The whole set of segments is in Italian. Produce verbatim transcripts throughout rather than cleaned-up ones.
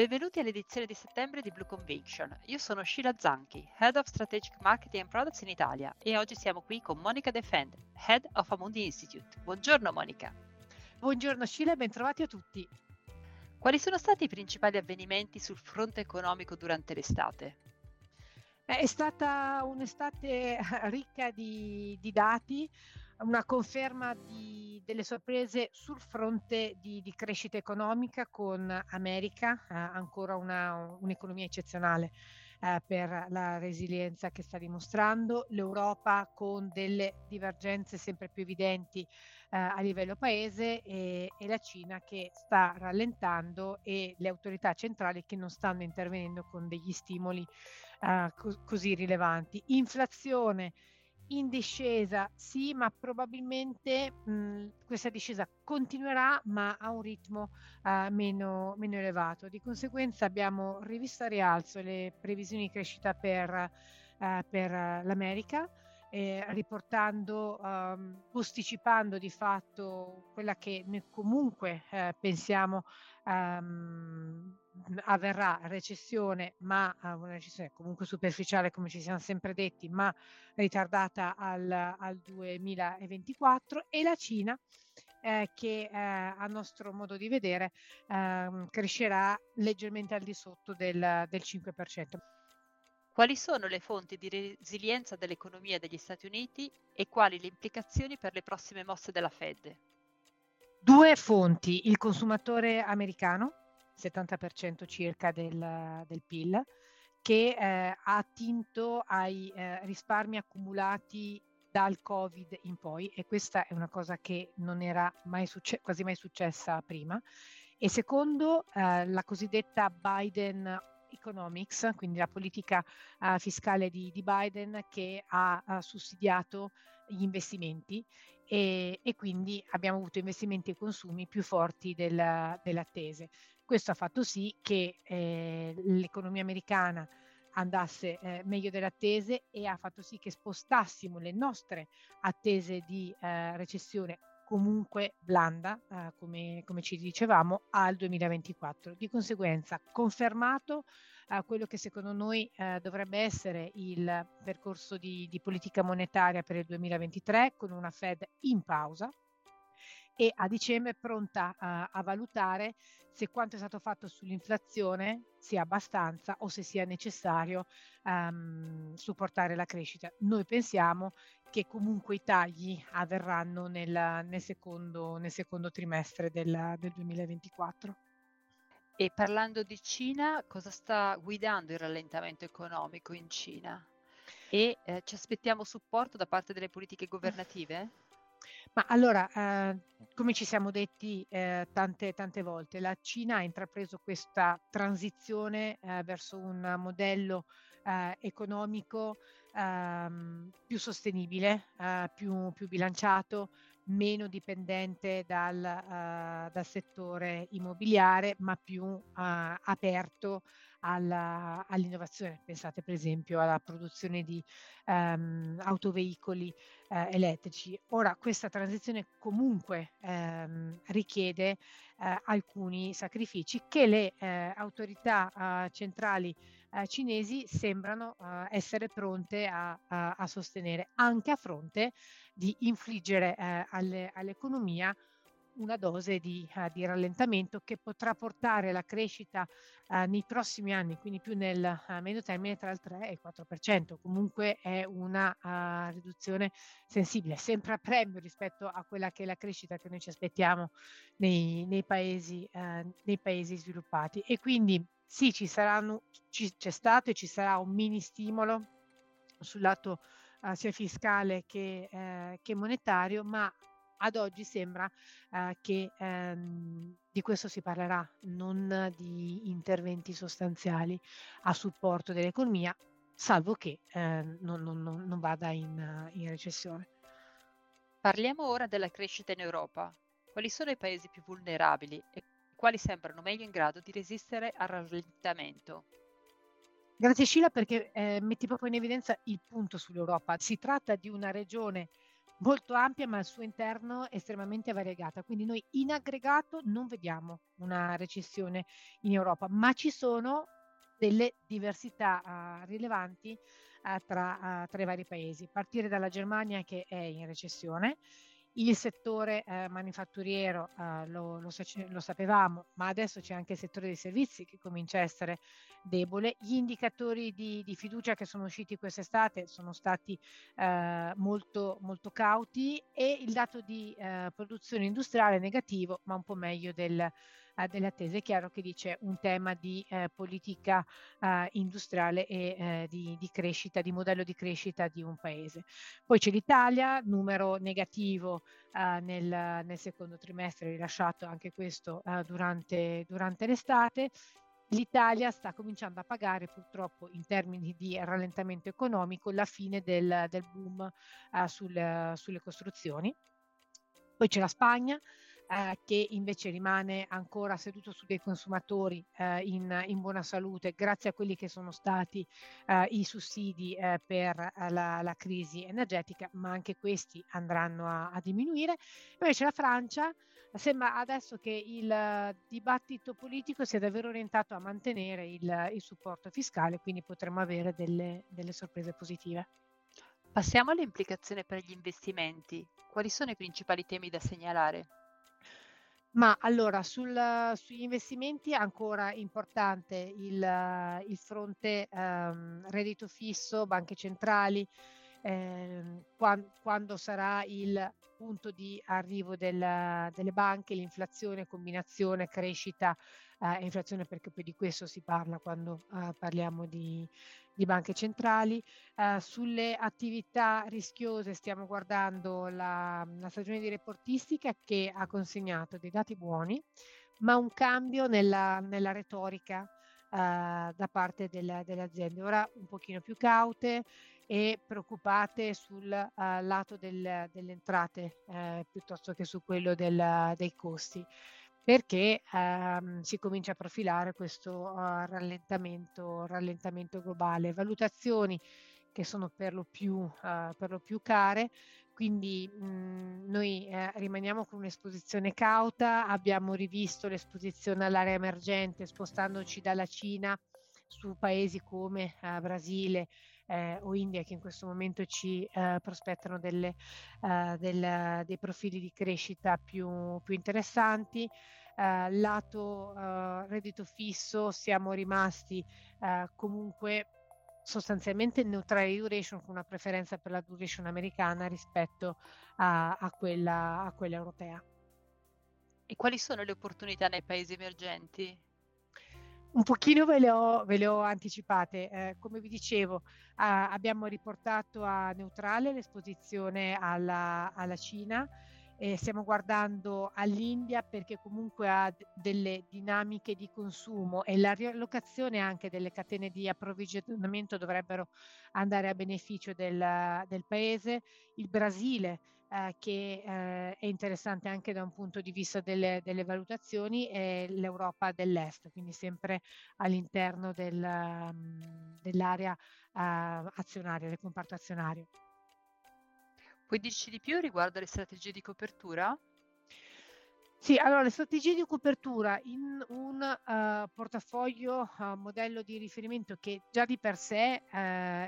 Benvenuti all'edizione di settembre di Blue Conviction. Io sono Sheila Zanchi, Head of Strategic Marketing and Products in Italia, e oggi siamo qui con Monica Defend, Head of Amundi Institute. Buongiorno Monica. Buongiorno Sheila e bentrovati a tutti. Quali sono stati i principali avvenimenti sul fronte economico durante l'estate? È stata un'estate ricca di, di dati, una conferma di, delle sorprese sul fronte di, di crescita economica, con America eh, ancora una, un'economia eccezionale eh, per la resilienza che sta dimostrando, l'Europa con delle divergenze sempre più evidenti eh, a livello paese e, e la Cina che sta rallentando e le autorità centrali che non stanno intervenendo con degli stimoli eh, co- così rilevanti. Inflazione in discesa, sì, ma probabilmente mh, questa discesa continuerà, ma a un ritmo uh, meno, meno elevato. Di conseguenza abbiamo rivisto a rialzo le previsioni di crescita per, uh, per l'America, eh, riportando, um, posticipando di fatto quella che noi comunque uh, pensiamo um, avverrà recessione, ma una recessione comunque superficiale, come ci siamo sempre detti, ma ritardata al, al duemilaventiquattro, e la Cina eh, che eh, a nostro modo di vedere eh, crescerà leggermente al di sotto del, del cinque per cento. Quali sono le fonti di resilienza dell'economia degli Stati Uniti e quali le implicazioni per le prossime mosse della Fed? Due fonti: il consumatore americano, settanta per cento circa del, del P I L, che eh, ha attinto ai eh, risparmi accumulati dal Covid in poi, e questa è una cosa che non era mai succe- quasi mai successa prima. E secondo, eh, la cosiddetta Biden Economics, quindi la politica uh, fiscale di, di Biden, che ha uh, sussidiato gli investimenti e, e quindi abbiamo avuto investimenti e consumi più forti del, dell'attese. Questo ha fatto sì che eh, l'economia americana andasse eh, meglio dell'attese e ha fatto sì che spostassimo le nostre attese di eh, recessione, comunque blanda, eh, come, come ci dicevamo, al duemilaventiquattro. Di conseguenza, confermato eh, quello che secondo noi eh, dovrebbe essere il percorso di, di politica monetaria per il duemilaventitré, con una Fed in pausa e a dicembre pronta eh, a valutare se quanto è stato fatto sull'inflazione sia abbastanza o se sia necessario ehm, supportare la crescita. Noi pensiamo che comunque i tagli avverranno nel, nel, secondo, nel secondo trimestre del, del duemilaventiquattro. E parlando di Cina, cosa sta guidando il rallentamento economico in Cina? E eh, ci aspettiamo supporto da parte delle politiche governative? Ma allora, eh, come ci siamo detti eh, tante, tante volte, la Cina ha intrapreso questa transizione eh, verso un modello eh, economico ehm, più sostenibile, eh, più, più bilanciato, meno dipendente dal, eh, dal settore immobiliare, ma più eh, aperto alla, all'innovazione. Pensate per esempio alla produzione di ehm, autoveicoli eh, elettrici. Ora, questa transizione comunque ehm, richiede eh, alcuni sacrifici che le eh, autorità eh, centrali eh, cinesi sembrano eh, essere pronte a, a, a sostenere, anche a fronte di infliggere eh, alle, all'economia una dose di, uh, di rallentamento che potrà portare la crescita uh, nei prossimi anni, quindi più nel uh, medio termine, tra il tre e il quattro per cento. Comunque è una uh, riduzione sensibile, sempre a premio rispetto a quella che è la crescita che noi ci aspettiamo nei, nei, paesi, uh, nei paesi sviluppati. E quindi sì, ci saranno, ci, c'è stato e ci sarà un mini stimolo sul lato uh, sia fiscale che, uh, che monetario, ma ad oggi sembra eh, che ehm, di questo si parlerà, non di interventi sostanziali a supporto dell'economia, salvo che eh, non, non, non vada in, in recessione. Parliamo ora della crescita in Europa. Quali sono i paesi più vulnerabili e quali sembrano meglio in grado di resistere al rallentamento? Grazie Sheila, perché eh, metti proprio in evidenza il punto sull'Europa. Si tratta di una regione molto ampia, ma al suo interno estremamente variegata. Quindi noi in aggregato non vediamo una recessione in Europa, ma ci sono delle diversità uh, rilevanti uh, tra, uh, tra i vari paesi. Partire dalla Germania, che è in recessione. Il settore eh, manifatturiero eh, lo, lo, lo sapevamo, ma adesso c'è anche il settore dei servizi che comincia a essere debole. Gli indicatori di, di fiducia che sono usciti quest'estate sono stati eh, molto, molto cauti, e il dato di eh, produzione industriale è negativo, ma un po' meglio del, eh, delle attese. È chiaro che lì c'è un tema di eh, politica eh, industriale e eh, di, di crescita, di modello di crescita di un paese. Poi c'è l'Italia, numero negativo Uh, nel, nel secondo trimestre, rilasciato anche questo uh, durante, durante l'estate. L'Italia sta cominciando a pagare, purtroppo, in termini di rallentamento economico, la fine del, del boom uh, sul, uh, sulle costruzioni. Poi c'è la Spagna, Uh, che invece rimane ancora seduto su dei consumatori uh, in, in buona salute, grazie a quelli che sono stati uh, i sussidi uh, per uh, la, la crisi energetica, ma anche questi andranno a, a diminuire. Invece la Francia, sembra adesso che il dibattito politico sia davvero orientato a mantenere il, il supporto fiscale, quindi potremmo avere delle, delle sorprese positive. Passiamo alle implicazioni per gli investimenti. Quali sono i principali temi da segnalare? Ma allora, sul, sugli investimenti è ancora importante il, il fronte ehm, reddito fisso, banche centrali, ehm, quando, quando sarà il punto di arrivo del, delle banche, l'inflazione, combinazione crescita e eh, inflazione, perché poi di questo si parla quando eh, parliamo di, di banche centrali. Eh, sulle attività rischiose stiamo guardando la, la stagione di reportistica, che ha consegnato dei dati buoni, ma un cambio nella, nella retorica eh, da parte delle, delle aziende, ora un pochino più caute e preoccupate sul uh, lato del, delle entrate eh, piuttosto che su quello del, dei costi, perché ehm, si comincia a profilare questo uh, rallentamento, rallentamento globale. Valutazioni che sono per lo più, uh, per lo più care, quindi mh, noi eh, rimaniamo con un'esposizione cauta. Abbiamo rivisto l'esposizione all'area emergente, spostandoci dalla Cina su paesi come uh, Brasile eh, o India, che in questo momento ci uh, prospettano delle, uh, del, dei profili di crescita più, più interessanti. Uh, lato uh, reddito fisso siamo rimasti uh, comunque sostanzialmente neutrali duration, con una preferenza per la duration americana rispetto a, a, quella, a quella europea. E quali sono le opportunità nei paesi emergenti? Un pochino ve le ho, ve le ho anticipate. Eh, come vi dicevo, eh, abbiamo riportato a neutrale l'esposizione alla, alla Cina, e stiamo guardando all'India, perché comunque ha d- delle dinamiche di consumo, e la riallocazione anche delle catene di approvvigionamento dovrebbero andare a beneficio del, del paese. Il Brasile, Eh, che eh, è interessante anche da un punto di vista delle, delle valutazioni, è l'Europa dell'Est, quindi sempre all'interno del, dell'area eh, azionaria, del comparto azionario. Puoi dirci di più riguardo alle strategie di copertura? Sì, allora, le strategie di copertura in un uh, portafoglio uh, modello di riferimento che già di per sé uh,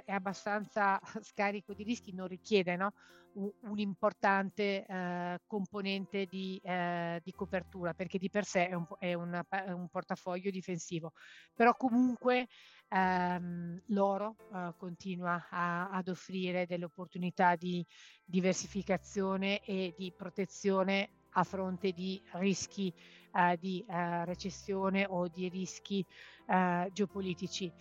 è abbastanza scarico di rischi, non richiede, no, un, un importante uh, componente di, uh, di copertura, perché di per sé è un, è una, è un portafoglio difensivo. Però comunque um, l'oro uh, continua a, ad offrire delle opportunità di diversificazione e di protezione a fronte di rischi uh, di uh, recessione o di rischi uh, geopolitici.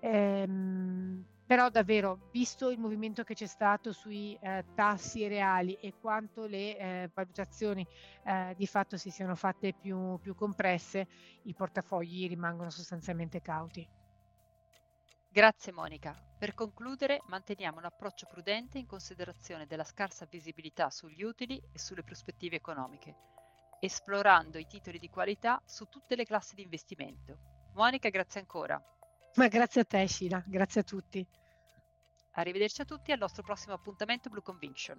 Ehm, però davvero, visto il movimento che c'è stato sui uh, tassi reali e quanto le uh, valutazioni uh, di fatto si siano fatte più, più compresse, i portafogli rimangono sostanzialmente cauti. Grazie Monica. Per concludere, manteniamo un approccio prudente in considerazione della scarsa visibilità sugli utili e sulle prospettive economiche, esplorando i titoli di qualità su tutte le classi di investimento. Monica, grazie ancora. Ma grazie a te Sheila, grazie a tutti. Arrivederci a tutti al nostro prossimo appuntamento Blue Conviction.